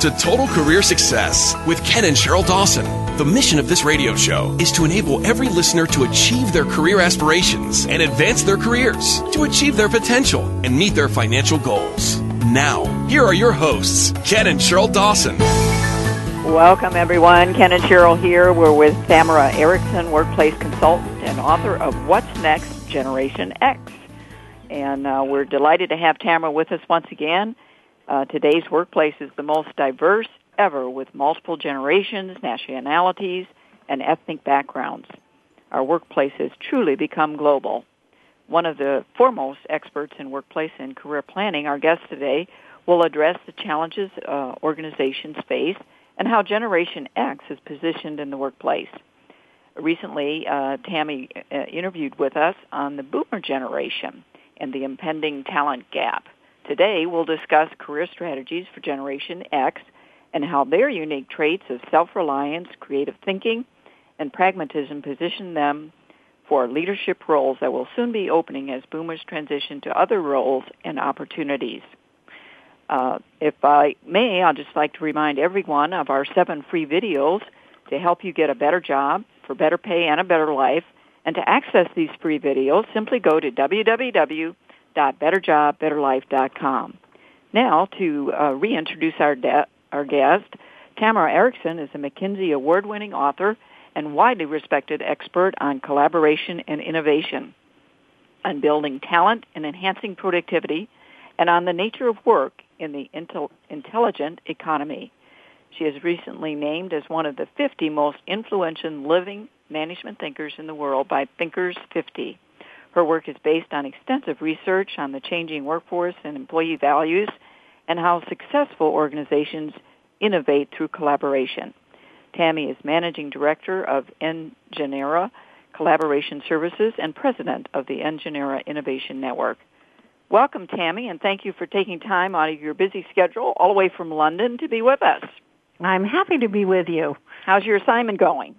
To Total Career Success with Ken and Sheryl Dawson. The mission of this radio show is to enable every listener to achieve their career aspirations and advance their careers, to achieve their potential and meet their financial goals. Now, here are your hosts, Ken and Sheryl Dawson. Welcome, everyone. Ken and Sheryl here. We're with Tamara Erickson, workplace consultant and author of What's Next, Generation X. And we're delighted to have Tamara with us once again. Today's workplace is the most diverse ever, with multiple generations, nationalities, and ethnic backgrounds. Our workplace has truly become global. One of the foremost experts in workplace and career planning, our guest today, will address the challenges organizations face and how Generation X is positioned in the workplace. Recently, Tammy interviewed with us on the Boomer generation and the impending talent gap. Today, we'll discuss career strategies for Generation X and how their unique traits of self-reliance, creative thinking, and pragmatism position them for leadership roles that will soon be opening as boomers transition to other roles and opportunities. If I may, I'd just like to remind everyone of our 7 free videos to help you get a better job, for better pay, and a better life. And to access these free videos, simply go to www.BetterJobBetterLife.com. Now, to reintroduce our guest, Tamara Erickson is a McKinsey award-winning author and widely respected expert on collaboration and innovation, on building talent and enhancing productivity, and on the nature of work in the intelligent economy. She is recently named as one of the 50 most influential living management thinkers in the world by Thinkers 50. Her work is based on extensive research on the changing workforce and employee values and how successful organizations innovate through collaboration. Tammy is Managing Director of Ingenera Collaboration Services and President of the Ingenera Innovation Network. Welcome, Tammy, and thank you for taking time out of your busy schedule all the way from London to be with us. I'm happy to be with you. How's your assignment going?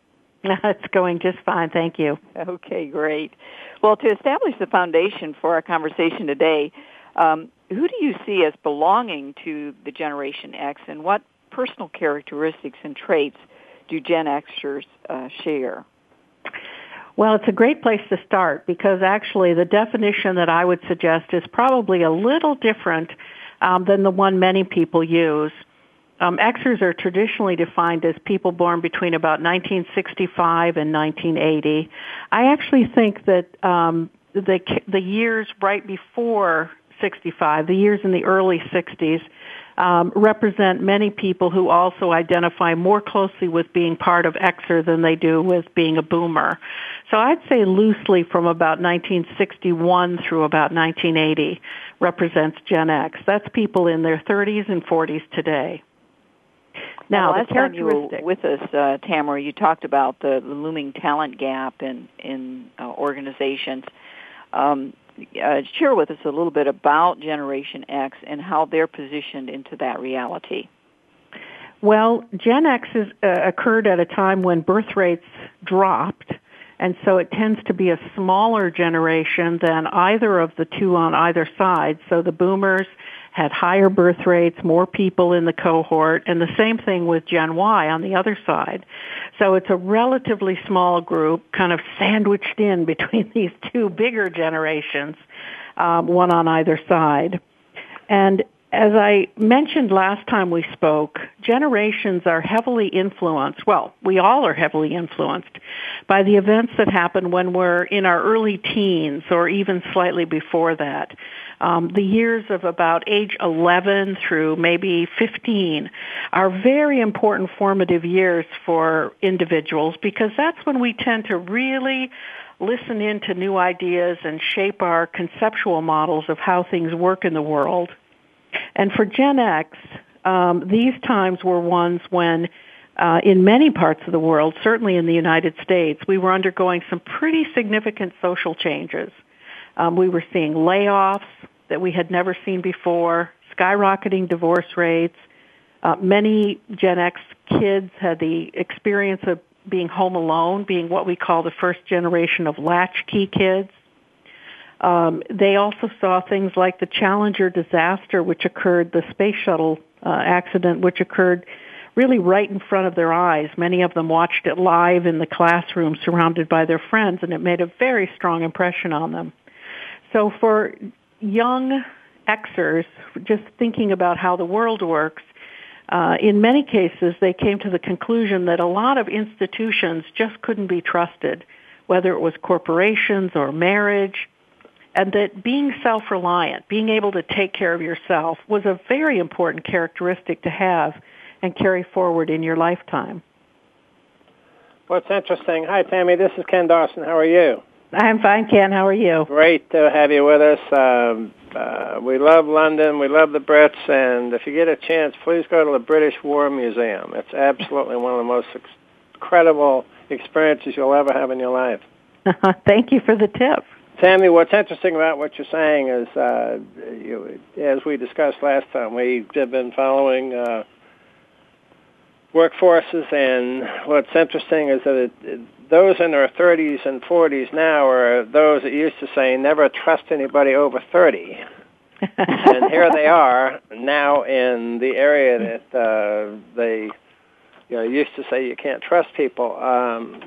It's going just fine, thank you. Okay, great. Well, to establish the foundation for our conversation today, who do you see as belonging to the Generation X, and what personal characteristics and traits do Gen Xers share? Well, it's a great place to start, because actually the definition that I would suggest is probably a little different than the one many people use. Xers are traditionally defined as people born between about 1965 and 1980. I actually think that the years right before 65, the years in the early 60s, represent many people who also identify more closely with being part of Xer than they do with being a Boomer. So I'd say loosely from about 1961 through about 1980 represents Gen X. That's people in their 30s and 40s today. Now, last time you were with us, Tamara, you talked about the looming talent gap in organizations. Share with us a little bit about Generation X and how they're positioned into that reality. Well, Gen X occurred at a time when birth rates dropped, and so it tends to be a smaller generation than either of the two on either side. So the Boomers had higher birth rates, more people in the cohort, and the same thing with Gen Y on the other side. So it's a relatively small group kind of sandwiched in between these two bigger generations, one on either side. And as I mentioned last time we spoke, generations are heavily influenced, well, we all are heavily influenced by the events that happen when we're in our early teens or even slightly before that. the years of about age 11 through maybe 15 are very important formative years for individuals, because that's when we tend to really listen in to new ideas and shape our conceptual models of how things work in the world. And for Gen X, these times were ones when in many parts of the world, certainly in the United States, we were undergoing some pretty significant social changes. We were seeing layoffs that we had never seen before, skyrocketing divorce rates. Many Gen X kids had the experience of being home alone, being what we call the first generation of latchkey kids. They also saw things like the Challenger disaster, which occurred, the space shuttle accident, which occurred really right in front of their eyes. Many of them watched it live in the classroom surrounded by their friends, and it made a very strong impression on them. So for young Xers, just thinking about how the world works, in many cases, they came to the conclusion that a lot of institutions just couldn't be trusted, whether it was corporations or marriage, and that being self-reliant, being able to take care of yourself, was a very important characteristic to have and carry forward in your lifetime. Well, it's interesting. Hi, Tammy. This is Ken Dawson. How are you? I'm fine, Ken. How are you? Great to have you with us. We love London. We love the Brits. And if you get a chance, please go to the British War Museum. It's absolutely one of the most incredible experiences you'll ever have in your life. Thank you for the tip. Tammy, what's interesting about what you're saying is, as we discussed last time, we have been following workforces, and what's interesting is that those in their 30s and 40s now are those that used to say, never trust anybody over 30. And here they are now in the area that they used to say you can't trust people.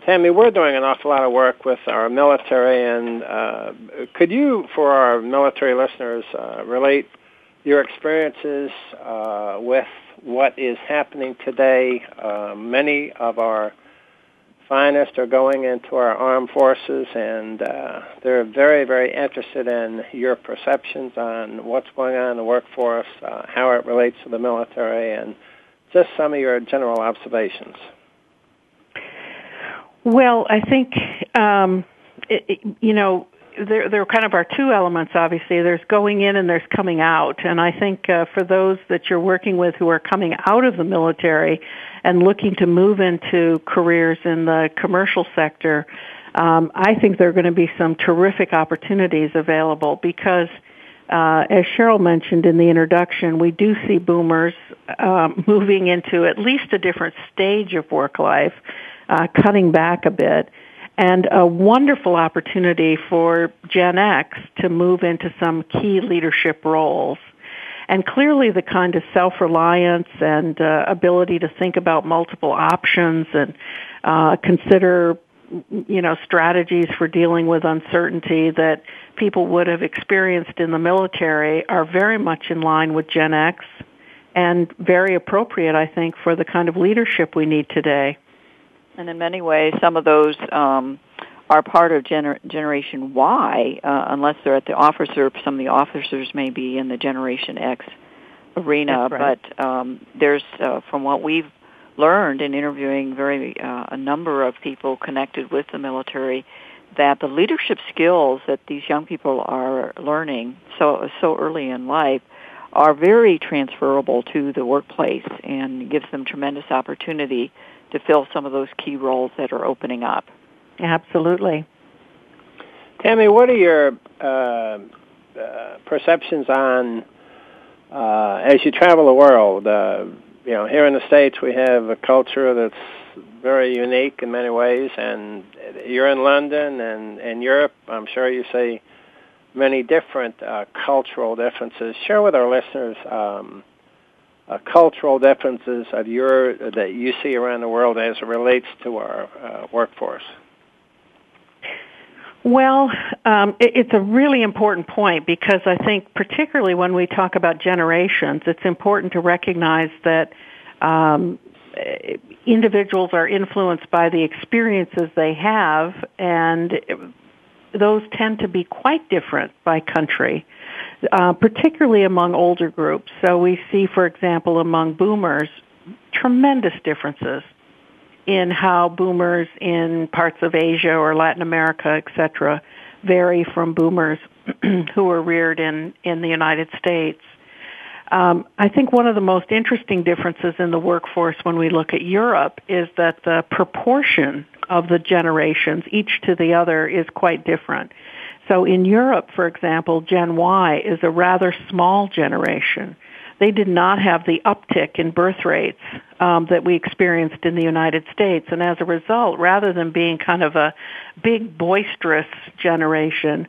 Tammy, we're doing an awful lot of work with our military, and could you, for our military listeners, relate your experiences with what is happening today? Many of our finest are going into our armed forces, and they're very, very interested in your perceptions on what's going on in the workforce, how it relates to the military, and just some of your general observations. Well, I think, there kind of are two elements, obviously. There's going in and there's coming out. And I think for those that you're working with who are coming out of the military and looking to move into careers in the commercial sector, I think there are going to be some terrific opportunities available, because as Sheryl mentioned in the introduction, we do see boomers moving into at least a different stage of work life, cutting back a bit, and a wonderful opportunity for Gen X to move into some key leadership roles. And clearly the kind of self-reliance and ability to think about multiple options and consider strategies for dealing with uncertainty that people would have experienced in the military are very much in line with Gen X, and very appropriate, I think, for the kind of leadership we need today. And in many ways, some of those are part of Generation Y, unless they're at the officer. Some of the officers may be in the Generation X arena, right. But there's, from what we've learned in interviewing a number of people connected with the military, that the leadership skills that these young people are learning so early in life are very transferable to the workplace, and gives them tremendous opportunity to fill some of those key roles that are opening up. Absolutely. Tammy, what are your perceptions on, as you travel the world, here in the States we have a culture that's very unique in many ways, and you're in London and in Europe, I'm sure you see many different cultural differences. Share with our listeners cultural differences of that you see around the world as it relates to our workforce. Well, it's a really important point, because I think particularly when we talk about generations, it's important to recognize that individuals are influenced by the experiences they have, and those tend to be quite different by country. particularly among older groups. So we see, for example, among boomers, tremendous differences in how boomers in parts of Asia or Latin America, et cetera, vary from boomers who were reared in the United States. I think one of the most interesting differences in the workforce when we look at Europe is that the proportion of the generations, each to the other, is quite different. So in Europe, for example, Gen Y is a rather small generation. They did not have the uptick in birth rates that we experienced in the United States. And as a result, rather than being kind of a big, boisterous generation,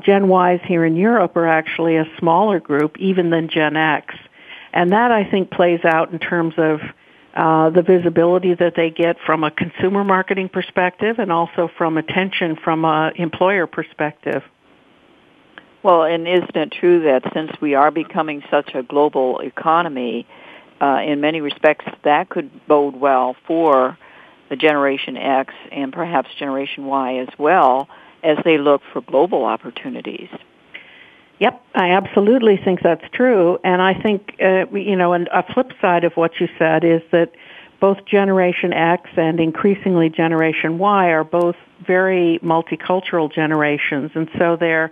Gen Ys here in Europe are actually a smaller group even than Gen X. And that, I think, plays out in terms of the visibility that they get from a consumer marketing perspective and also from attention from an employer perspective. Well, and isn't it true that since we are becoming such a global economy, in many respects that could bode well for the Generation X and perhaps Generation Y as well as they look for global opportunities? Yep, I absolutely think that's true. And I think, and a flip side of what you said is that both Generation X and increasingly Generation Y are both very multicultural generations. And so they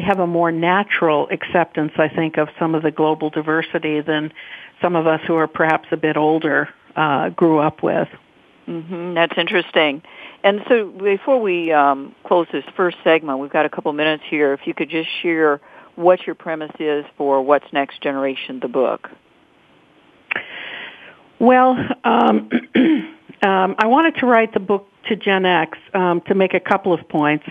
have a more natural acceptance, I think, of some of the global diversity than some of us who are perhaps a bit older grew up with. Mm-hmm. That's interesting. And so before we close this first segment, we've got a couple minutes here. If you could just share what your premise is for What's Next Generation, the book. Well, I wanted to write the book to Gen X to make a couple of points.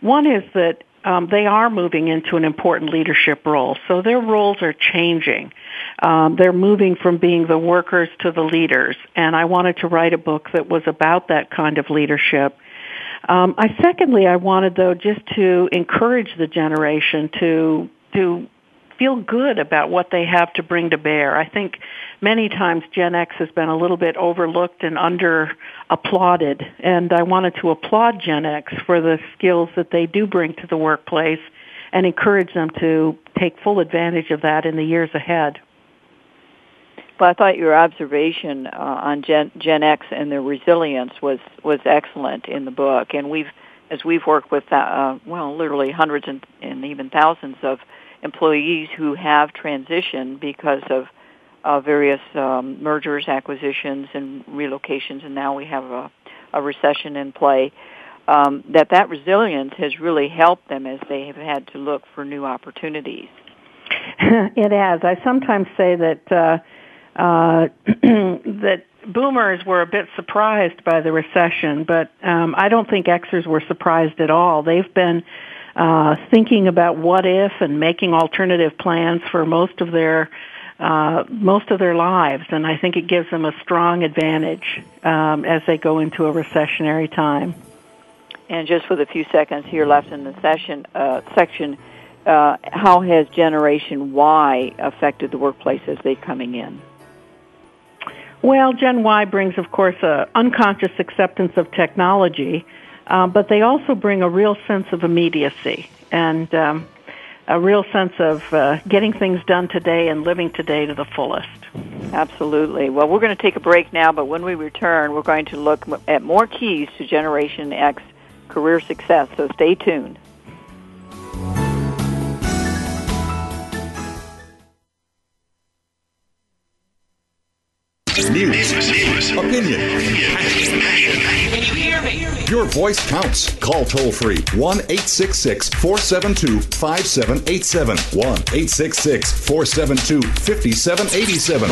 One is that they are moving into an important leadership role, so their roles are changing. They're moving from being the workers to the leaders, and I wanted to write a book that was about that kind of leadership. I wanted, though, just to encourage the generation to feel good about what they have to bring to bear. I think many times Gen X has been a little bit overlooked and under-applauded, and I wanted to applaud Gen X for the skills that they do bring to the workplace and encourage them to take full advantage of that in the years ahead. Well, I thought your observation on Gen X and their resilience was excellent in the book, and as we've worked with literally hundreds and even thousands of employees who have transitioned because of various mergers, acquisitions, and relocations, and now we have a recession in play, that resilience has really helped them as they have had to look for new opportunities. It has. I sometimes say that that boomers were a bit surprised by the recession, but I don't think Xers were surprised at all. They've been thinking about what if and making alternative plans for most of their lives, and I think it gives them a strong advantage as they go into a recessionary time. And just with a few seconds here left in the section, how has Generation Y affected the workplace as they're coming in? Well, Gen Y brings, of course, an unconscious acceptance of technology. But they also bring a real sense of immediacy and a real sense of getting things done today and living today to the fullest. Absolutely. Well, we're going to take a break now, but when we return, we're going to look at more keys to Generation X career success, so stay tuned. News, opinion, passion. Can you hear me? Your voice counts. Call toll-free 1-866-472-5787, 1-866-472-5787,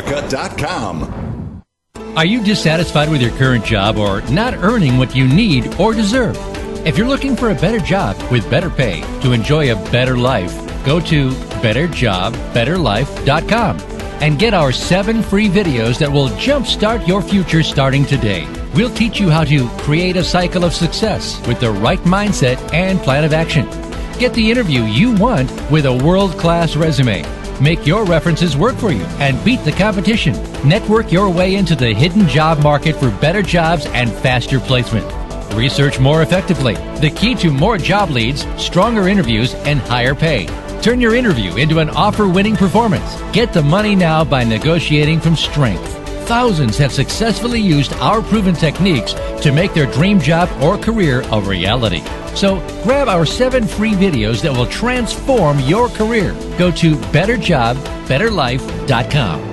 VoiceAmerica.com. Are you dissatisfied with your current job or not earning what you need or deserve? If you're looking for a better job with better pay to enjoy a better life, go to BetterJobBetterLife.com. and get our 7 free videos that will jumpstart your future starting today. We'll teach you how to create a cycle of success with the right mindset and plan of action. Get the interview you want with a world-class resume. Make your references work for you and beat the competition. Network your way into the hidden job market for better jobs and faster placement. research more effectively. The key to more job leads, stronger interviews, and higher pay. Turn your interview into an offer-winning performance. Get the money now by negotiating from strength. Thousands have successfully used our proven techniques to make their dream job or career a reality. So grab our 7 free videos that will transform your career. Go to BetterJobBetterLife.com.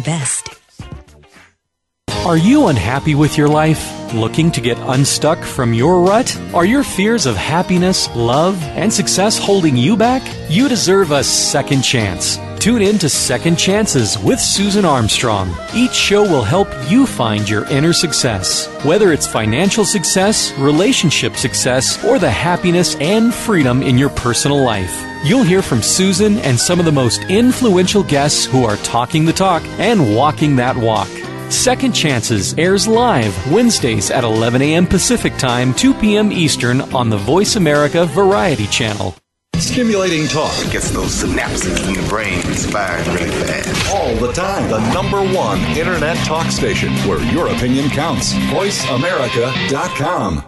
Are you unhappy with your life? Looking to get unstuck from your rut? Are your fears of happiness, love, and success holding you back? You deserve a second chance. Tune in to Second Chances with Susan Armstrong. Each show will help you find your inner success. Whether it's financial success, relationship success, or the happiness and freedom in your personal life, you'll hear from Susan and some of the most influential guests who are talking the talk and walking that walk. Second Chances airs live Wednesdays at 11 a.m. Pacific Time, 2 p.m. Eastern on the Voice America Variety Channel. Stimulating talk. It gets those synapses in the brain inspired really fast. All the time. The #1 Internet talk station where your opinion counts. VoiceAmerica.com.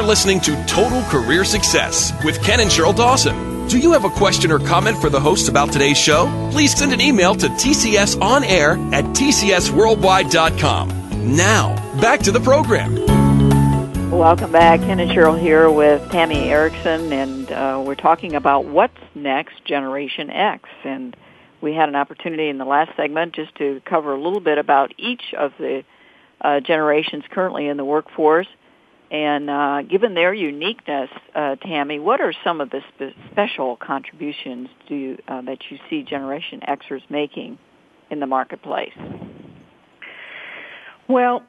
Listening to Total Career Success with Ken and Sheryl Dawson. Do you have a question or comment for the hosts about today's show? Please send an email to tcsonair@tcsworldwide.com. Now, back to the program. Welcome back. Ken and Sheryl here with Tammy Erickson, and we're talking about what's next, Generation X. And we had an opportunity in the last segment just to cover a little bit about each of the generations currently in the workforce. And given their uniqueness, Tammy, what are some of the special contributions that you see Generation Xers making in the marketplace? Well,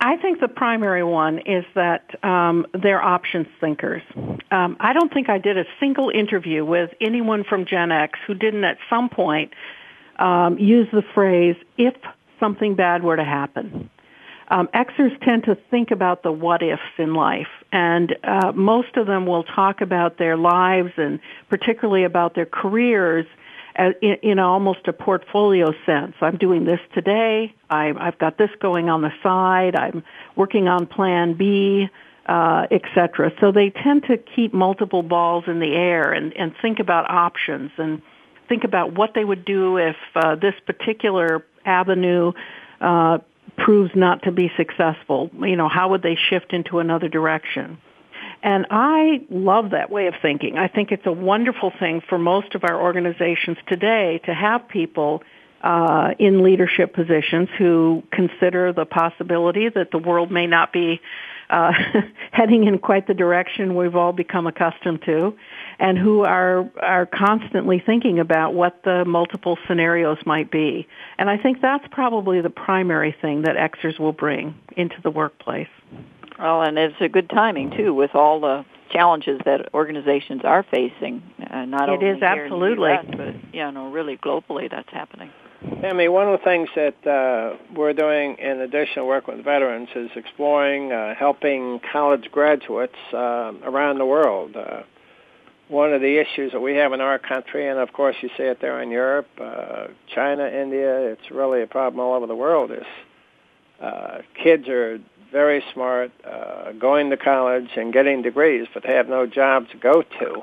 I think the primary one is that they're options thinkers. I don't think I did a single interview with anyone from Gen X who didn't at some point use the phrase, if something bad were to happen. Xers tend to think about the what-ifs in life, and most of them will talk about their lives and particularly about their careers in almost a portfolio sense. I'm doing this today. I've got this going on the side. I'm working on Plan B, etc. So they tend to keep multiple balls in the air and think about options and think about what they would do if this particular avenue proves not to be successful. You know, how would they shift into another direction? And I love that way of thinking. I think it's a wonderful thing for most of our organizations today to have people in leadership positions who consider the possibility that the world may not be heading in quite the direction we've all become accustomed to, and who are constantly thinking about what the multiple scenarios might be. And I think that's probably the primary thing that Xers will bring into the workplace. Well, and it's a good timing, too, with all the challenges that organizations are facing. Not only here in the U.S., but really globally that's happening. I mean, one of the things that we're doing in addition to work with veterans is exploring helping college graduates around the world. One of the issues that we have in our country, and of course you see it there in Europe, China, India, it's really a problem all over the world, is kids are very smart, going to college and getting degrees, but they have no job to go to.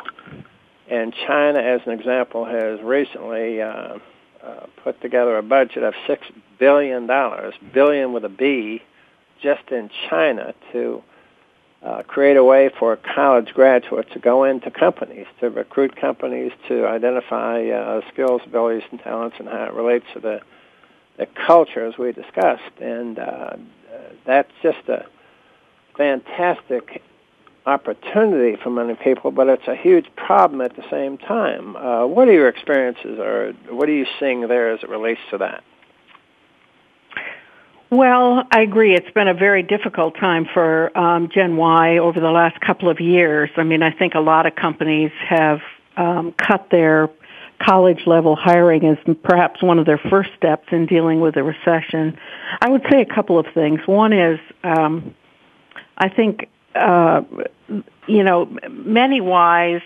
And China, as an example, has recently put together a budget of $6 billion, billion with a B, just in China to create a way for college graduates to go into companies, to recruit companies, to identify skills, abilities, and talents, and how it relates to the culture, as we discussed. And that's just a fantastic opportunity for many people, but it's a huge problem at the same time. What are your experiences, or what are you seeing there as it relates to that? Well, I agree. It's been a very difficult time for Gen Y over the last couple of years. I mean, I think a lot of companies have cut their college-level hiring as perhaps one of their first steps in dealing with the recession. I would say a couple of things. One is I think, you know, many Ys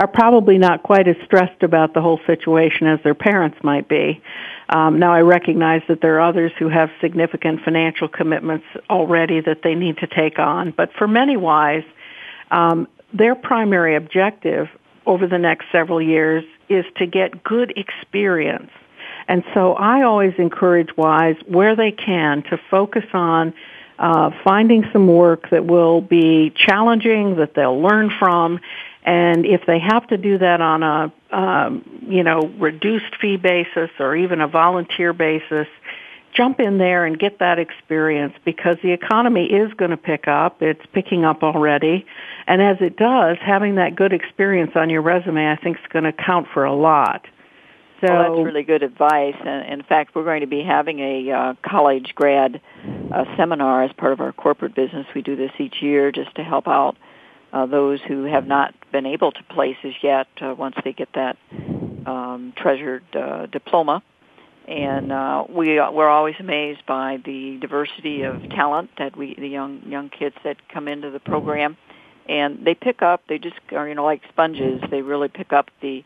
are probably not quite as stressed about the whole situation as their parents might be. Now, I recognize that there are others who have significant financial commitments already that they need to take on. But for many Ys, their primary objective over the next several years is to get good experience. And so I always encourage Ys, where they can, to focus on finding some work that will be challenging, that they'll learn from. And if they have to do that on a, you know, reduced fee basis or even a volunteer basis, jump in there and get that experience, because the economy is going to pick up. It's picking up already. And as it does, having that good experience on your resume, I think, is going to count for a lot. So, well, that's really good advice. And in fact, we're going to be having a college grad seminar as part of our corporate business. We do this each year just to help out those who have not been able to places yet once they get that treasured diploma. And we're always amazed by the diversity of talent that the young kids that come into the program. And they pick up, they just are, you know, like sponges. They really pick up the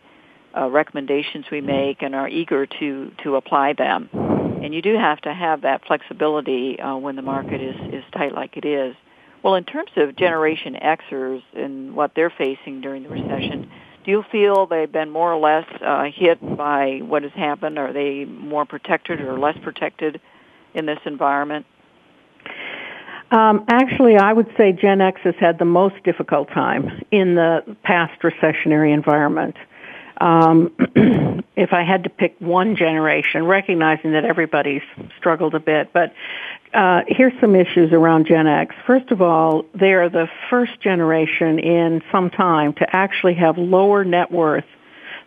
recommendations we make and are eager to apply them. And you do have to have that flexibility when the market is tight like it is. Well, in terms of Generation Xers and what they're facing during the recession, do you feel they've been more or less hit by what has happened? Are they more protected or less protected in this environment? Actually, I would say Gen X has had the most difficult time in the past recessionary environment. If I had to pick one generation, recognizing that everybody's struggled a bit, but here's some issues around Gen X. First of all, they are the first generation in some time to actually have lower net worth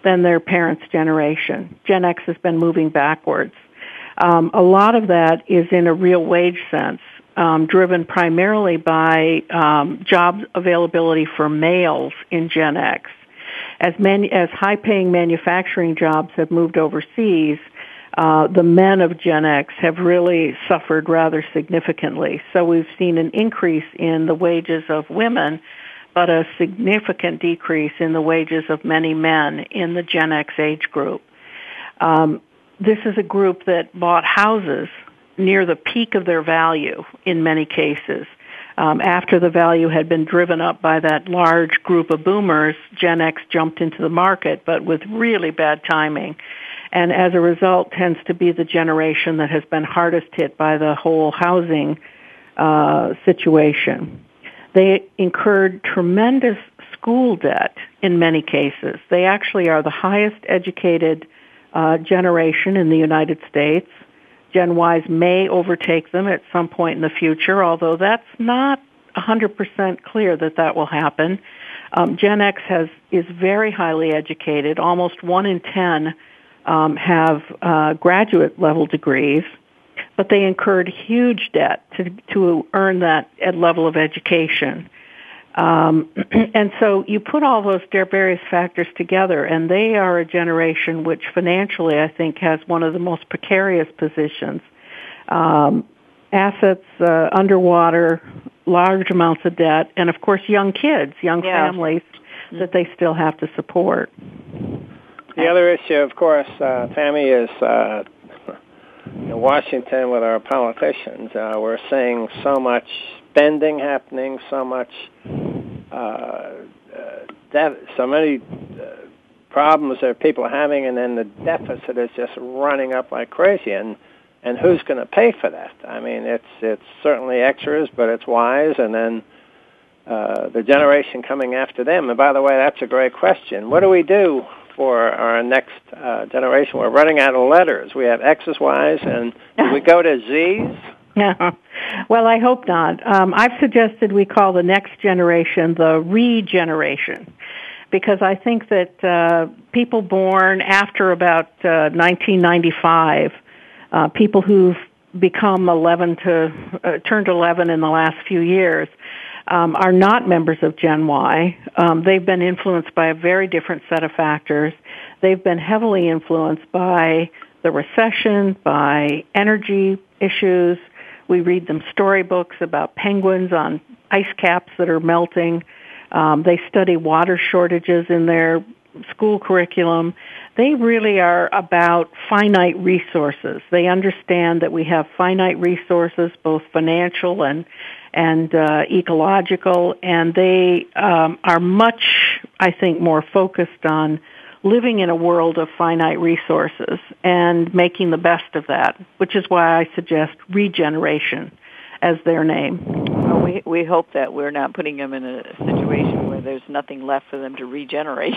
than their parents' generation. Gen X has been moving backwards. A lot of that is in a real wage sense, driven primarily by job availability for males in Gen X. As high-paying manufacturing jobs have moved overseas, the men of Gen X have really suffered rather significantly. So we've seen an increase in the wages of women, but a significant decrease in the wages of many men in the Gen X age group. This is a group that bought houses near the peak of their value in many cases. After the value had been driven up by that large group of boomers, Gen X jumped into the market, but with really bad timing. And as a result, tends to be the generation that has been hardest hit by the whole housing situation. They incurred tremendous school debt in many cases. They actually are the highest educated generation in the United States. Gen Ys may overtake them at some point in the future, although that's not 100% clear that that will happen. Gen X is very highly educated. Almost 1 in 10 have graduate-level degrees, but they incurred huge debt to earn that level of education. And so you put all those various factors together, and they are a generation which financially, I think, has one of the most precarious positions. Assets underwater, large amounts of debt, and, of course, young kids, families that they still have to support. The other issue, of course, Tammy, is in Washington with our politicians, we're seeing so much spending happening, so much so many problems that people are having, and then the deficit is just running up like crazy. And who's going to pay for that? I mean, it's certainly Xers, but it's Ys, and then the generation coming after them. And by the way, that's a great question. What do we do for our next generation? We're running out of letters. We have X's, Y's, and do we go to Z's? No. Well, I hope not. I've suggested we call the next generation the regeneration, because I think that people born after about 1995, people who've become turned 11 in the last few years, are not members of Gen Y. They've been influenced by a very different set of factors. They've been heavily influenced by the recession, by energy issues. We read them storybooks about penguins on ice caps that are melting. They study water shortages in their school curriculum. They really are about finite resources. They understand that we have finite resources, both financial and ecological, and they are much, I think, more focused on living in a world of finite resources and making the best of that, which is why I suggest regeneration as their name. Well, we hope that we're not putting them in a situation where there's nothing left for them to regenerate.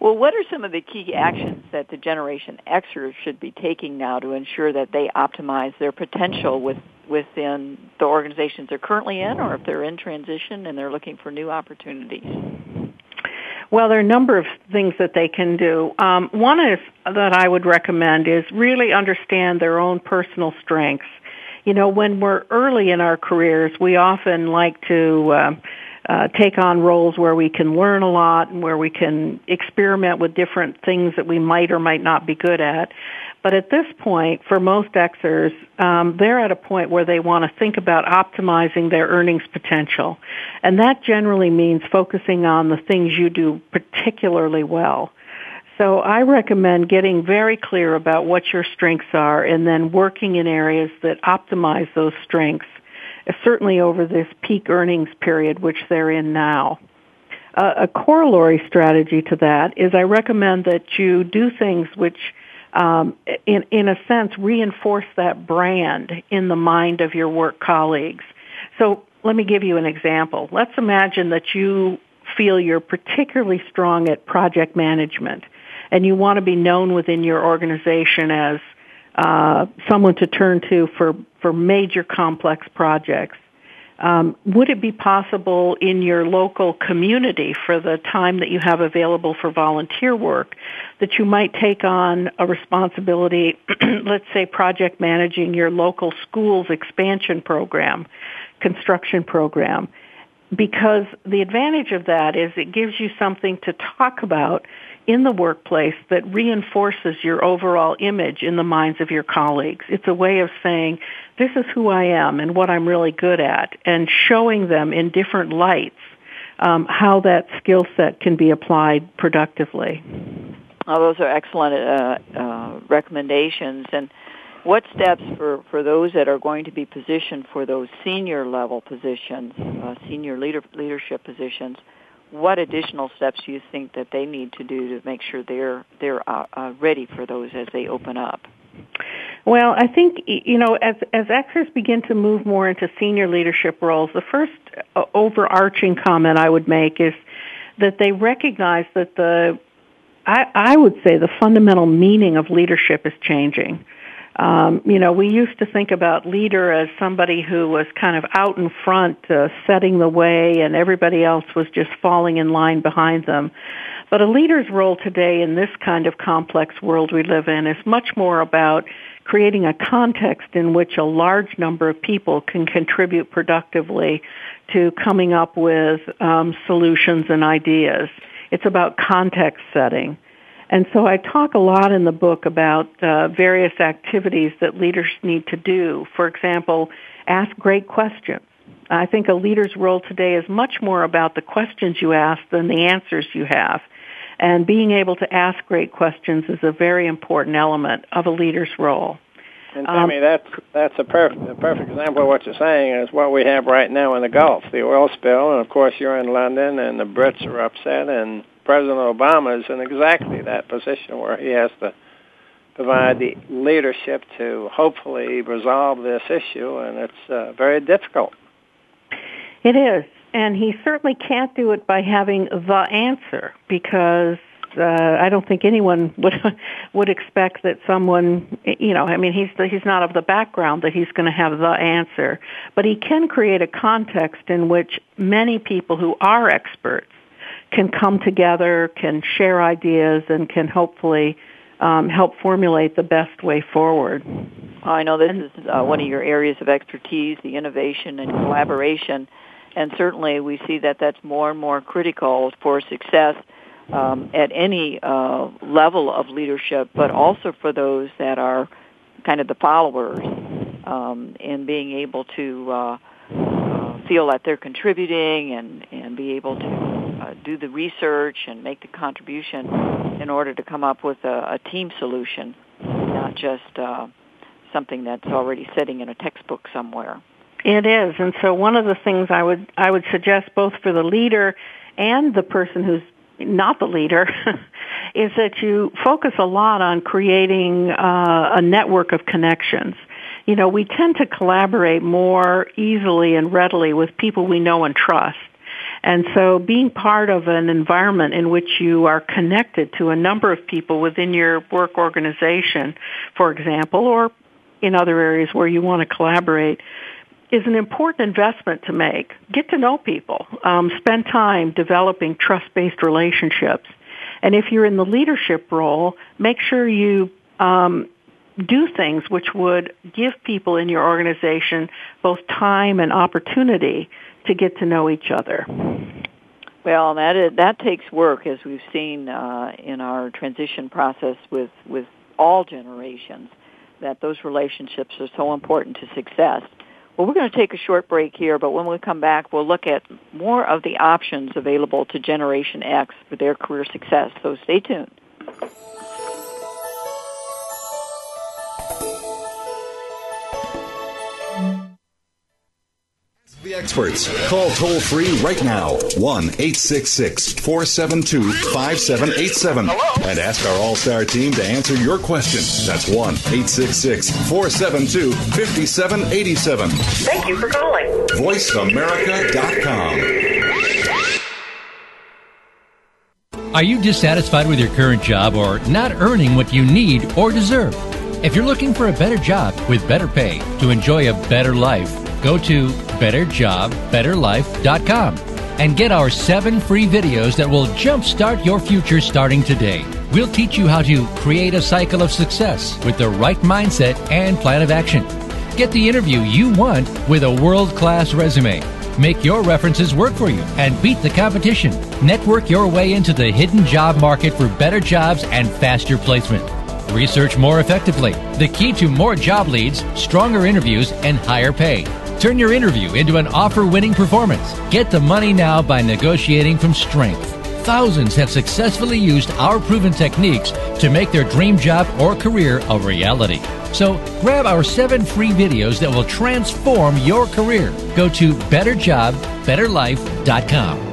Well, what are some of the key actions that the Generation Xers should be taking now to ensure that they optimize their potential within the organizations they're currently in, or if they're in transition and they're looking for new opportunities? Well, there are a number of things that they can do. One is that I would recommend is really understand their own personal strengths. You know, when we're early in our careers, we often like to take on roles where we can learn a lot and where we can experiment with different things that we might or might not be good at. But at this point, for most Xers, they're at a point where they want to think about optimizing their earnings potential. And that generally means focusing on the things you do particularly well. So I recommend getting very clear about what your strengths are and then working in areas that optimize those strengths, certainly over this peak earnings period, which they're in now. A corollary strategy to that is I recommend that you do things which, in a sense, reinforce that brand in the mind of your work colleagues. So let me give you an example. Let's imagine that you feel you're particularly strong at project management, and you want to be known within your organization as someone to turn to for major complex projects. Would it be possible in your local community, for the time that you have available for volunteer work, that you might take on a responsibility, let's say project managing your local school's expansion program, construction program? Because the advantage of that is it gives you something to talk about in the workplace that reinforces your overall image in the minds of your colleagues. It's a way of saying, this is who I am and what I'm really good at, and showing them in different lights how that skill set can be applied productively. Oh, those are excellent recommendations. And what steps for those that are going to be positioned for those senior level positions, senior leadership positions, what additional steps do you think that they need to do to make sure they're ready for those as they open up? Well, I think, you know, as Xers begin to move more into senior leadership roles, the first overarching comment I would make is that they recognize that I would say the fundamental meaning of leadership is changing. You know, we used to think about leader as somebody who was kind of out in front, setting the way, and everybody else was just falling in line behind them. But a leader's role today in this kind of complex world we live in is much more about creating a context in which a large number of people can contribute productively to coming up with solutions and ideas. It's about context setting. And so I talk a lot in the book about various activities that leaders need to do. For example, ask great questions. I think a leader's role today is much more about the questions you ask than the answers you have. And being able to ask great questions is a very important element of a leader's role. And Tammy, that's a perfect example of what you're saying is what we have right now in the Gulf, the oil spill, and of course you're in London and the Brits are upset, and President Obama is in exactly that position where he has to provide the leadership to hopefully resolve this issue, and it's very difficult. It is, and he certainly can't do it by having the answer, because I don't think anyone would expect that someone, you know, I mean, he's not of the background that he's going to have the answer, but he can create a context in which many people who are experts can come together, can share ideas, and can hopefully help formulate the best way forward. I know this is one of your areas of expertise, the innovation and collaboration, and certainly we see that that's more and more critical for success at any level of leadership, but also for those that are kind of the followers and being able to feel that they're contributing and be able to do the research and make the contribution in order to come up with a team solution, not just something that's already sitting in a textbook somewhere. It is, and so one of the things I would suggest both for the leader and the person who's not the leader is that you focus a lot on creating a network of connections. You know, we tend to collaborate more easily and readily with people we know and trust. And so being part of an environment in which you are connected to a number of people within your work organization, for example, or in other areas where you want to collaborate, is an important investment to make. Get to know people. Spend time developing trust-based relationships. And if you're in the leadership role, make sure you do things which would give people in your organization both time and opportunity to get to know each other. Well, that takes work, as we've seen in our transition process with all generations, that those relationships are so important to success. Well, we're going to take a short break here, but when we come back, we'll look at more of the options available to Generation X for their career success, so stay tuned. The experts. Call toll free right now 1-866-472-5787 and ask our all-star team to answer your question. That's 1-866-472-5787. Thank you for calling. VoiceAmerica.com. Are you dissatisfied with your current job or not earning what you need or deserve? If you're looking for a better job with better pay to enjoy a better life, go to BetterJobBetterLife.com and get our 7 free videos that will jumpstart your future starting today. We'll teach you how to create a cycle of success with the right mindset and plan of action. Get the interview you want with a world-class resume. Make your references work for you and beat the competition. Network your way into the hidden job market for better jobs and faster placement. Research more effectively. The key to more job leads, stronger interviews, and higher pay. Turn your interview into an offer-winning performance. Get the money now by negotiating from strength. Thousands have successfully used our proven techniques to make their dream job or career a reality. So grab our 7 free videos that will transform your career. Go to BetterJobBetterLife.com.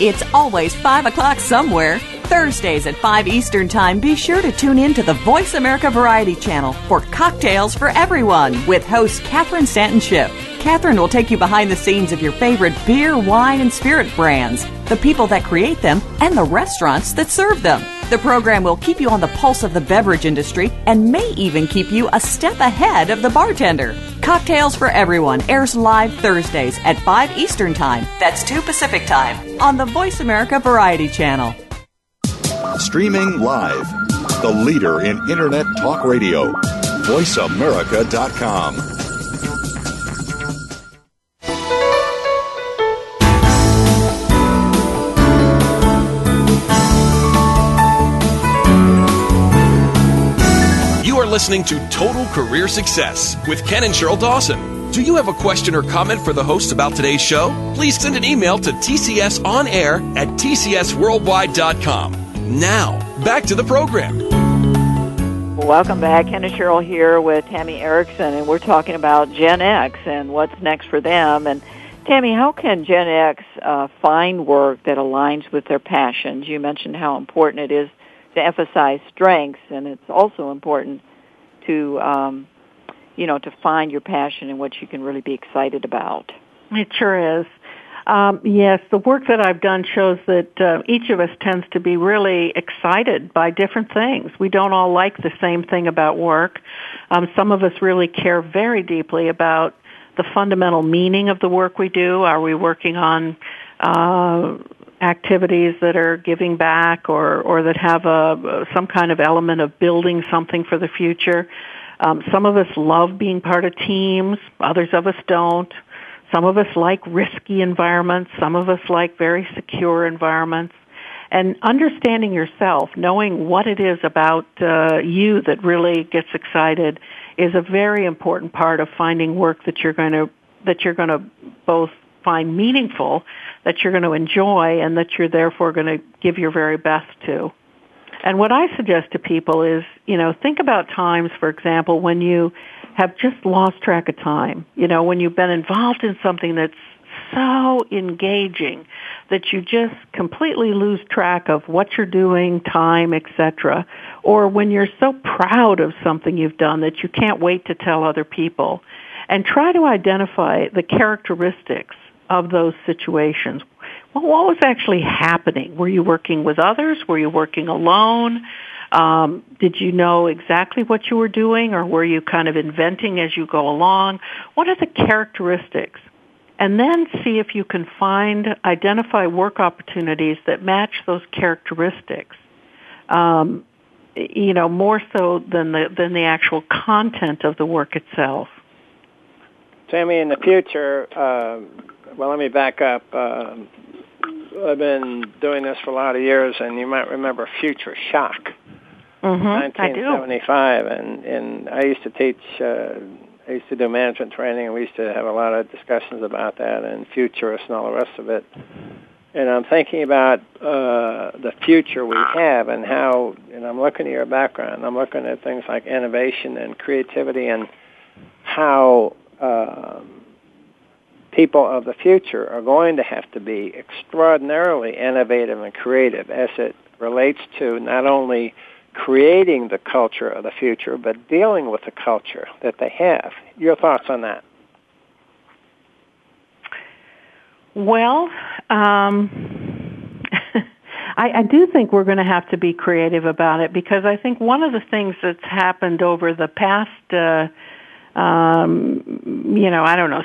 It's always 5 o'clock somewhere. Thursdays at 5 Eastern Time, be sure to tune in to the Voice America Variety Channel for Cocktails for Everyone with host Catherine Stanton Schiff. Catherine will take you behind the scenes of your favorite beer, wine, and spirit brands, the people that create them, and the restaurants that serve them. The program will keep you on the pulse of the beverage industry and may even keep you a step ahead of the bartender. Cocktails for Everyone airs live Thursdays at 5 Eastern Time, that's 2 Pacific Time, on the Voice America Variety Channel. Streaming live, the leader in Internet Talk Radio, VoiceAmerica.com. Listening to Total Career Success with Ken and Sheryl Dawson. Do you have a question or comment for the hosts about today's show? Please send an email to tcsonair@tcsworldwide.com. Now, back to the program. Welcome back. Ken and Sheryl here with Tammy Erickson, and we're talking about Gen X and what's next for them. And Tammy, how can Gen X find work that aligns with their passions? You mentioned how important it is to emphasize strengths, and it's also important to, to find your passion and what you can really be excited about. It sure is. Yes, the work that I've done shows that each of us tends to be really excited by different things. We don't all like the same thing about work. Some of us really care very deeply about the fundamental meaning of the work we do. Are we working on activities that are giving back or that have some kind of element of building something for the future? Some of us love being part of teams. Others of us don't. Some of us like risky environments. Some of us like very secure environments. And understanding yourself, knowing what it is about you that really gets excited, is a very important part of finding work that you're going to both find meaningful, that you're going to enjoy, and that you're therefore going to give your very best to. And what I suggest to people is, think about times, for example, when you have just lost track of time. When you've been involved in something that's so engaging that you just completely lose track of what you're doing, time, etc. Or when you're so proud of something you've done that you can't wait to tell other people. And try to identify the characteristics of those situations. Well, what was actually happening? Were you working with others? Were you working alone? Did you know exactly what you were doing, or were you kind of inventing as you go along? What are the characteristics? And then see if you can identify work opportunities that match those characteristics, more so than the actual content of the work itself. Tammy, in the future, let me back up. I've been doing this for a lot of years, and you might remember Future Shock, mm-hmm, 1975. I do. And I used to teach, I used to do management training, and we used to have a lot of discussions about that and futurists and all the rest of it. And I'm thinking about the future we have and how, and I'm looking at your background, I'm looking at things like innovation and creativity and how people of the future are going to have to be extraordinarily innovative and creative as it relates to not only creating the culture of the future, but dealing with the culture that they have. Your thoughts on that? Well, I do think we're going to have to be creative about it, because I think one of the things that's happened over the past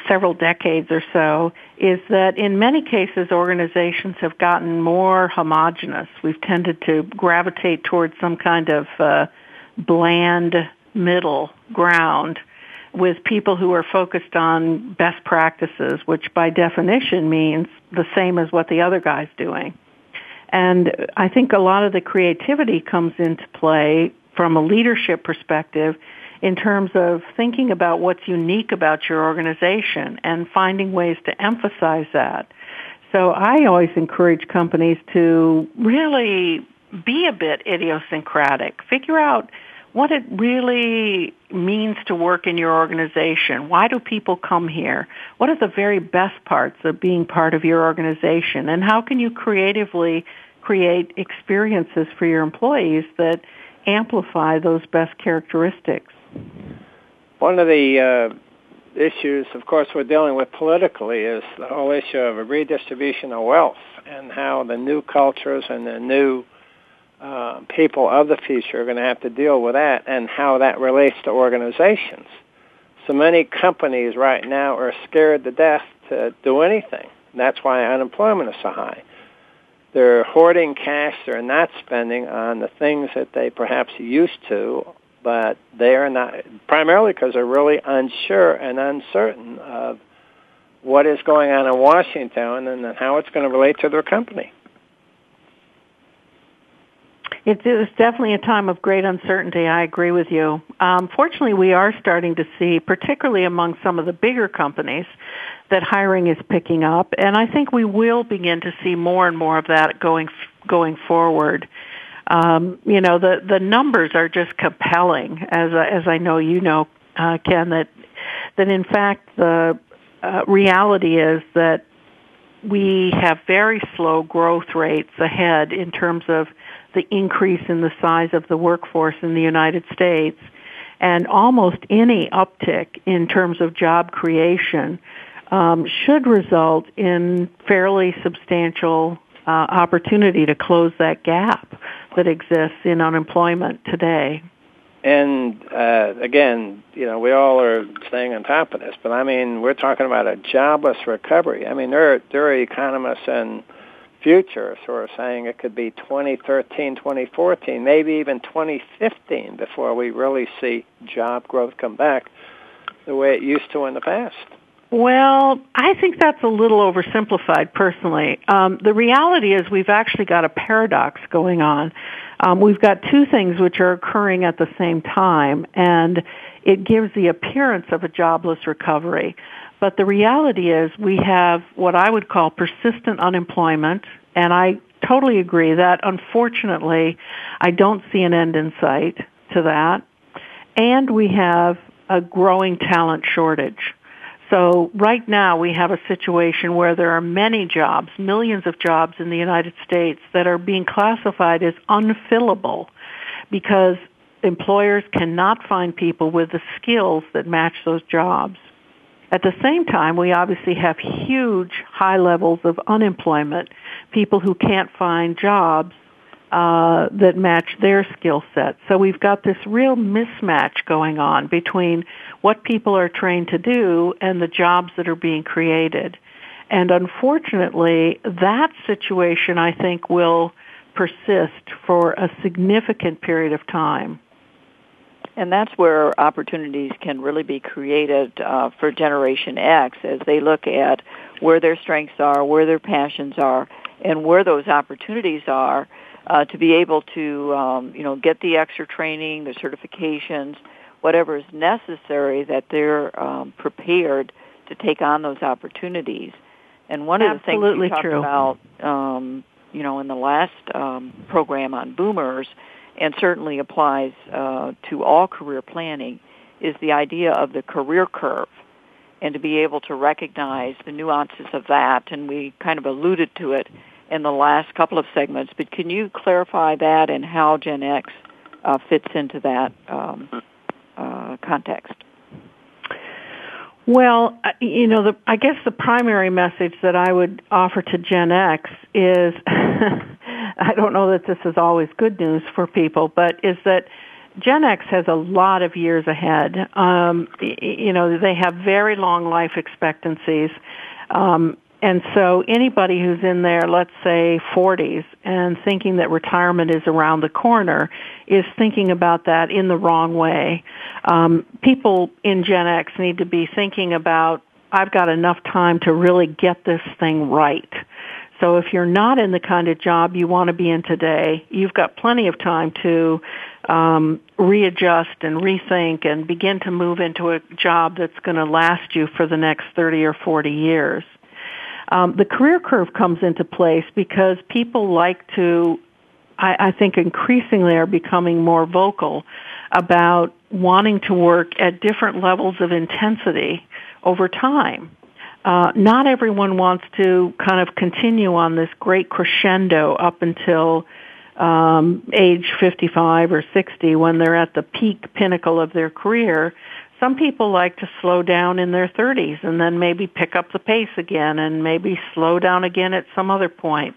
several decades or so, is that in many cases organizations have gotten more homogenous. We've tended to gravitate towards some kind of bland middle ground with people who are focused on best practices, which by definition means the same as what the other guy's doing. And I think a lot of the creativity comes into play from a leadership perspective in terms of thinking about what's unique about your organization and finding ways to emphasize that. So I always encourage companies to really be a bit idiosyncratic. Figure out what it really means to work in your organization. Why do people come here? What are the very best parts of being part of your organization? And how can you creatively create experiences for your employees that amplify those best characteristics? One of the issues, of course, we're dealing with politically is the whole issue of redistribution of wealth and how the new cultures and the new people of the future are going to have to deal with that and how that relates to organizations. So many companies right now are scared to death to do anything. That's why unemployment is so high. They're hoarding cash. They're not spending on the things that they perhaps used to, but they are not, primarily because they're really unsure and uncertain of what is going on in Washington and how it's going to relate to their company. It was definitely a time of great uncertainty. I agree with you. Fortunately, we are starting to see, particularly among some of the bigger companies, that hiring is picking up. And I think we will begin to see more and more of that going forward. You know, the numbers are just compelling, as I know you know, Ken, that in fact the reality is that we have very slow growth rates ahead in terms of the increase in the size of the workforce in the United States, and almost any uptick in terms of job creation should result in fairly substantial opportunity to close that gap that exists in unemployment today. And again, you know, we all are staying on top of this, but I mean, we're talking about a jobless recovery. I mean, there are economists and futurists who are saying it could be 2013, 2014, maybe even 2015 before we really see job growth come back the way it used to in the past. Well, I think that's a little oversimplified, personally. The reality is we've actually got a paradox going on. We've got two things which are occurring at the same time, and it gives the appearance of a jobless recovery. But the reality is we have what I would call persistent unemployment, and I totally agree that, unfortunately, I don't see an end in sight to that. And we have a growing talent shortage. So right now we have a situation where there are many jobs, millions of jobs in the United States that are being classified as unfillable because employers cannot find people with the skills that match those jobs. At the same time, we obviously have huge high levels of unemployment, people who can't find jobs that match their skill set. So we've got this real mismatch going on between what people are trained to do and the jobs that are being created. And unfortunately, that situation, I think, will persist for a significant period of time. And that's where opportunities can really be created for Generation X as they look at where their strengths are, where their passions are, and where those opportunities are. To be able to, get the extra training, the certifications, whatever is necessary that they're prepared to take on those opportunities. And one of the things we talked about, in the last program on boomers, and certainly applies to all career planning, is the idea of the career curve and to be able to recognize the nuances of that. And we kind of alluded to it in the last couple of segments, but can you clarify that and how Gen X fits into that context? Well, I guess the primary message that I would offer to Gen X is, I don't know that this is always good news for people, but is that Gen X has a lot of years ahead. They have very long life expectancies. And so anybody who's in their, let's say, 40s and thinking that retirement is around the corner is thinking about that in the wrong way. People in Gen X need to be thinking about, I've got enough time to really get this thing right. So if you're not in the kind of job you want to be in today, you've got plenty of time to readjust and rethink and begin to move into a job that's going to last you for the next 30 or 40 years. The career curve comes into place because people like to, I think increasingly are becoming more vocal about wanting to work at different levels of intensity over time. Not everyone wants to kind of continue on this great crescendo up until age 55 or 60 when they're at the peak pinnacle of their career. Some people like to slow down in their 30s and then maybe pick up the pace again and maybe slow down again at some other point.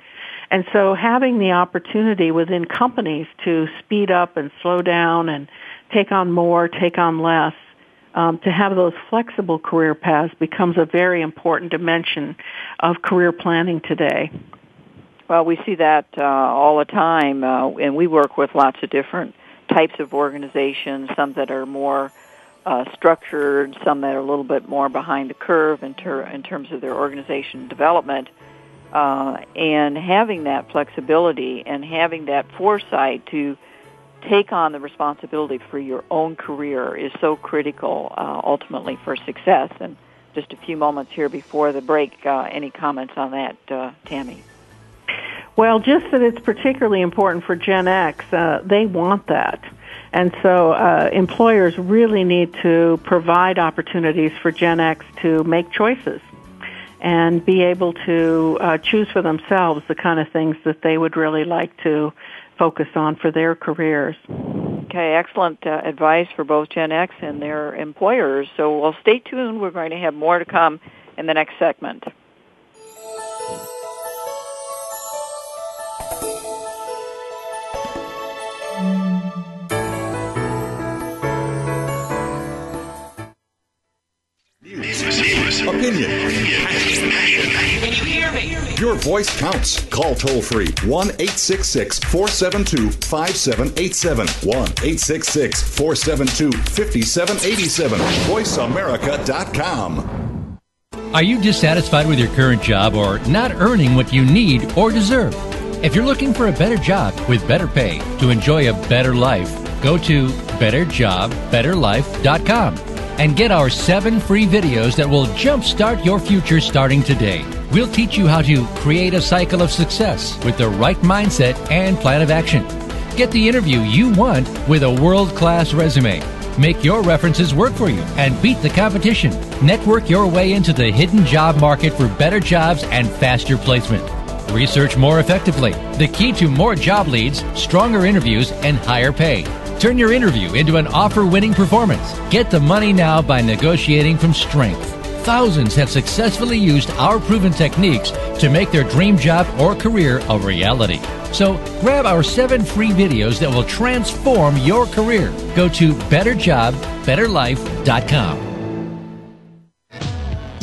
And so having the opportunity within companies to speed up and slow down and take on more, take on less, to have those flexible career paths becomes a very important dimension of career planning today. Well, we see that all the time, and we work with lots of different types of organizations, some that are more structured, some that are a little bit more behind the curve in terms of their organization development. And having that flexibility and having that foresight to take on the responsibility for your own career is so critical, ultimately, for success. And just a few moments here before the break, any comments on that, Tammy? Well, just that it's particularly important for Gen X. They want that. And so employers really need to provide opportunities for Gen X to make choices and be able to choose for themselves the kind of things that they would really like to focus on for their careers. Okay, excellent advice for both Gen X and their employers. So well, stay tuned. We're going to have more to come in the next segment. Opinion. Can you hear me? Your voice counts. Call toll-free 1-866-472-5787. 1-866-472-5787. VoiceAmerica.com. Are you dissatisfied with your current job or not earning what you need or deserve? If you're looking for a better job with better pay to enjoy a better life, go to BetterJobBetterLife.com. and get our 7 free videos that will jumpstart your future starting today. We'll teach you how to create a cycle of success with the right mindset and plan of action. Get the interview you want with a world-class resume. Make your references work for you and beat the competition. Network your way into the hidden job market for better jobs and faster placement. Research more effectively. The key to more job leads, stronger interviews, and higher pay. Turn your interview into an offer-winning performance. Get the money now by negotiating from strength. Thousands have successfully used our proven techniques to make their dream job or career a reality. So grab our 7 free videos that will transform your career. Go to BetterJobBetterLife.com.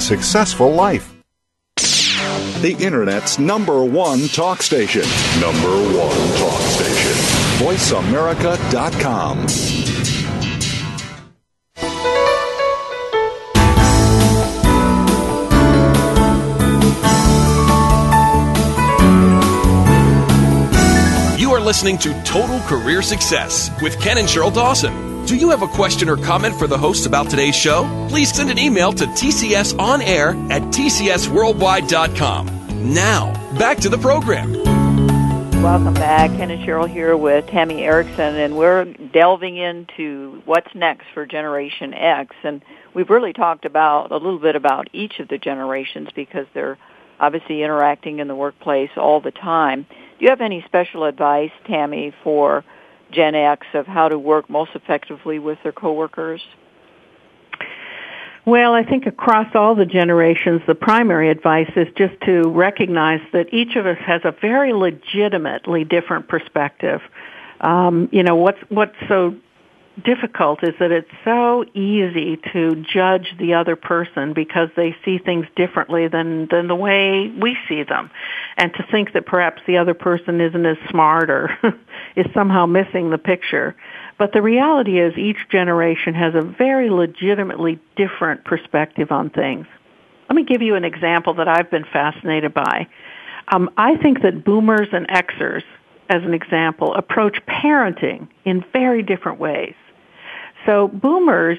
successful life. The Internet's #1 talk station. #1 talk station. VoiceAmerica.com. You are listening to Total Career Success with Ken and Sheryl Dawson. Do you have a question or comment for the hosts about today's show? Please send an email to tcsonair at tcsworldwide.com. Now, back to the program. Welcome back. Ken and Sheryl here with Tammy Erickson, and we're delving into what's next for Generation X. And we've really talked about a little bit about each of the generations because they're obviously interacting in the workplace all the time. Do you have any special advice, Tammy, for Gen X of how to work most effectively with their coworkers? Well, I think across all the generations, the primary advice is just to recognize that each of us has a very legitimately different perspective. What's so difficult is that it's so easy to judge the other person because they see things differently than the way we see them, and to think that perhaps the other person isn't as smart or is somehow missing the picture. But the reality is each generation has a very legitimately different perspective on things. Let me give you an example that I've been fascinated by. I think that boomers and Xers, as an example, approach parenting in very different ways. So boomers,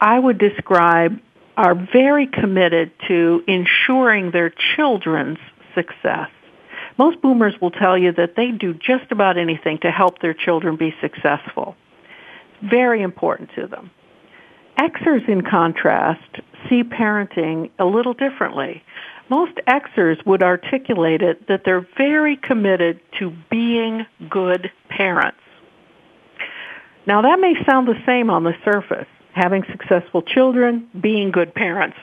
I would describe are very committed to ensuring their children's success. Most boomers will tell you that they do just about anything to help their children be successful. It's very important to them. Xers, in contrast, see parenting a little differently. Most Xers would articulate it that they're very committed to being good parents. Now, that may sound the same on the surface, having successful children, being good parents.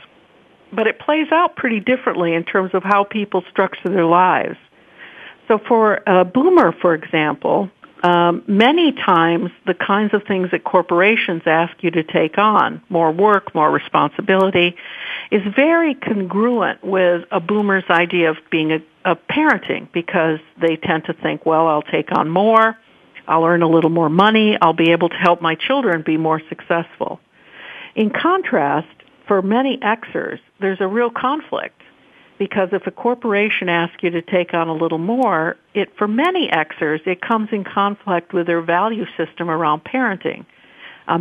But it plays out pretty differently in terms of how people structure their lives. So for a boomer, for example, many times the kinds of things that corporations ask you to take on, more work, more responsibility, is very congruent with a boomer's idea of being a parenting, because they tend to think, well, I'll take on more, I'll earn a little more money, I'll be able to help my children be more successful. In contrast, for many Xers, there's a real conflict, because if a corporation asks you to take on a little more, for many Xers, it comes in conflict with their value system around parenting.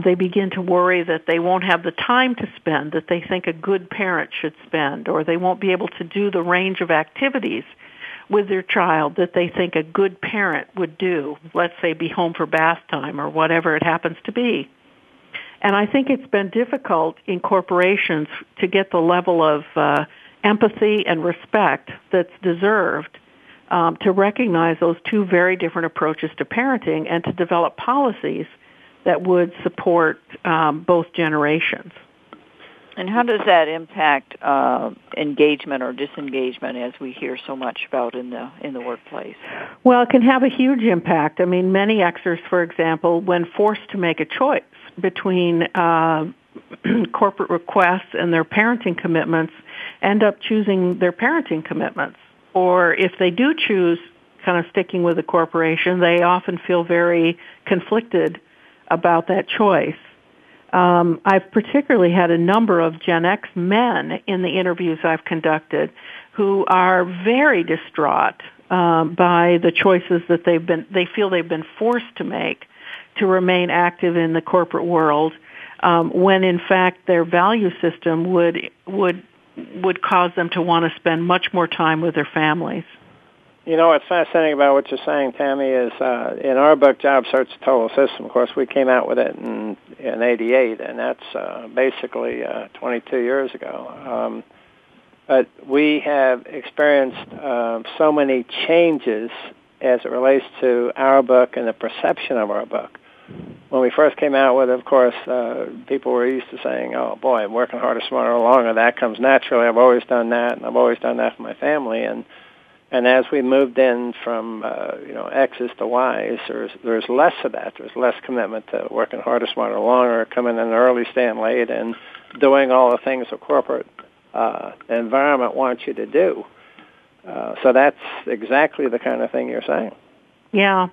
They begin to worry that they won't have the time to spend that they think a good parent should spend, or they won't be able to do the range of activities with their child that they think a good parent would do, let's say be home for bath time or whatever it happens to be. And I think it's been difficult in corporations to get the level of empathy and respect that's deserved to recognize those two very different approaches to parenting and to develop policies that would support both generations. And how does that impact engagement or disengagement, as we hear so much about in the workplace? Well, it can have a huge impact. I mean, many Xers, for example, when forced to make a choice between corporate requests and their parenting commitments, end up choosing their parenting commitments. Or if they do choose kind of sticking with the corporation, they often feel very conflicted about that choice. I've particularly had a number of Gen X men in the interviews I've conducted who are very distraught by the choices that they feel they've been forced to make to remain active in the corporate world, when in fact their value system would cause them to want to spend much more time with their families. You know, what's fascinating about what you're saying, Tammy, is in our book, Job Search: The Total System, of course, we came out with it in 88, and that's basically 22 years ago. But we have experienced so many changes as it relates to our book and the perception of our book. When we first came out with it, of course, people were used to saying, oh, boy, I'm working harder, smarter, longer. That comes naturally. I've always done that, and I've always done that for my family. And as we moved in from X's to Y's, there's less of that. There's less commitment to working harder, smarter, longer, coming in early, staying late, and doing all the things the corporate environment wants you to do. So that's exactly the kind of thing you're saying. Yeah.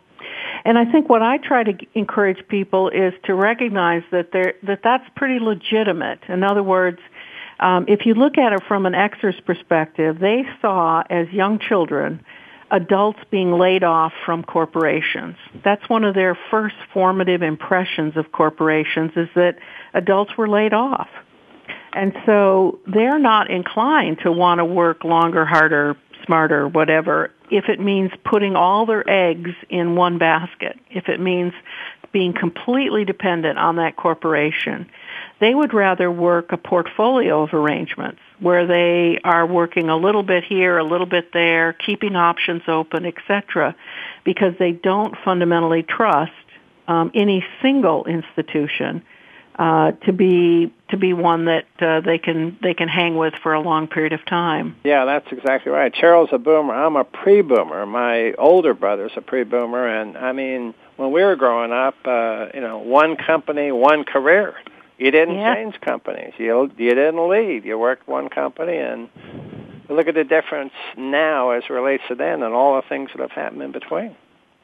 And I think what I try to encourage people is to recognize that's pretty legitimate. In other words, if you look at it from an Xer's perspective, they saw, as young children, adults being laid off from corporations. That's one of their first formative impressions of corporations, is that adults were laid off. And so they're not inclined to want to work longer, harder, smarter, whatever, if it means putting all their eggs in one basket, if it means being completely dependent on that corporation. They would rather work a portfolio of arrangements where they are working a little bit here, a little bit there, keeping options open, etc., because they don't fundamentally trust any single institution to be one that they can hang with for a long period of time. Yeah, that's exactly right. Cheryl's a boomer. I'm a pre-boomer. My older brother's a pre-boomer, and I mean, when we were growing up, one company, one career. You didn't change companies. You didn't leave. You worked one company, and look at the difference now as it relates to then and all the things that have happened in between.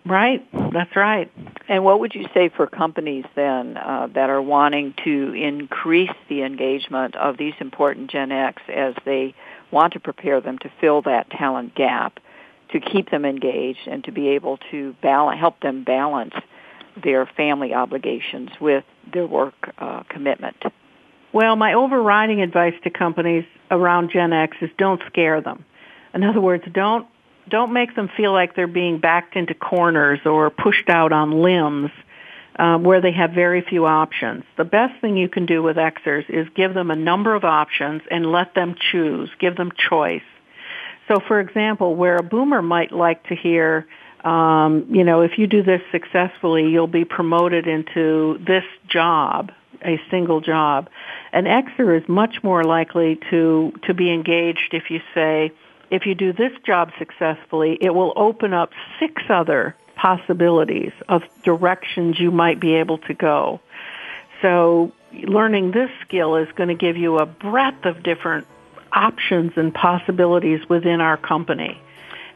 Right. That's right. And what would you say for companies then that are wanting to increase the engagement of these important Gen X as they want to prepare them to fill that talent gap, to keep them engaged and to be able to help them balance their family obligations with their work commitment? Well, my overriding advice to companies around Gen X is don't scare them. In other words, don't make them feel like they're being backed into corners or pushed out on limbs where they have very few options. The best thing you can do with Xers is give them a number of options and let them choose, give them choice. So, for example, where a boomer might like to hear, if you do this successfully, you'll be promoted into this job, a single job. An Xer is much more likely to be engaged if you say, if you do this job successfully, it will open up 6 other possibilities of directions you might be able to go. So learning this skill is going to give you a breadth of different options and possibilities within our company.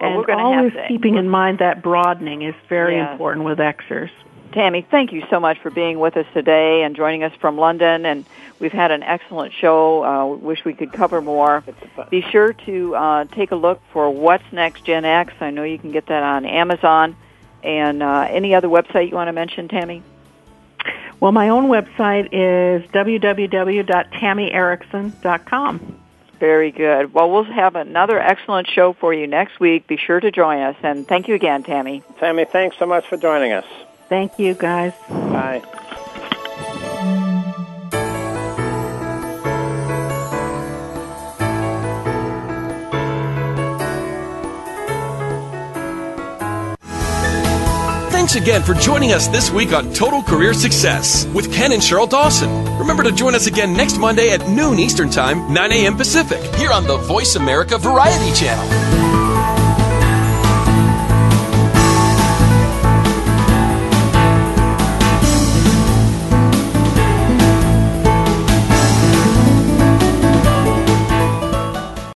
Well, and always keeping in mind that broadening is very important with Xers. Tammy, thank you so much for being with us today and joining us from London. And we've had an excellent show. Wish we could cover more. Be sure to take a look for What's Next Gen X. I know you can get that on Amazon. And any other website you want to mention, Tammy? Well, my own website is www.tammyerickson.com. Very good. Well, we'll have another excellent show for you next week. Be sure to join us. And thank you again, Tammy. Tammy, thanks so much for joining us. Thank you, guys. Bye. Thanks again for joining us this week on Total Career Success with Ken and Sheryl Dawson. Remember to join us again next Monday at noon Eastern Time, 9 a.m. Pacific, here on the Voice America Variety Channel.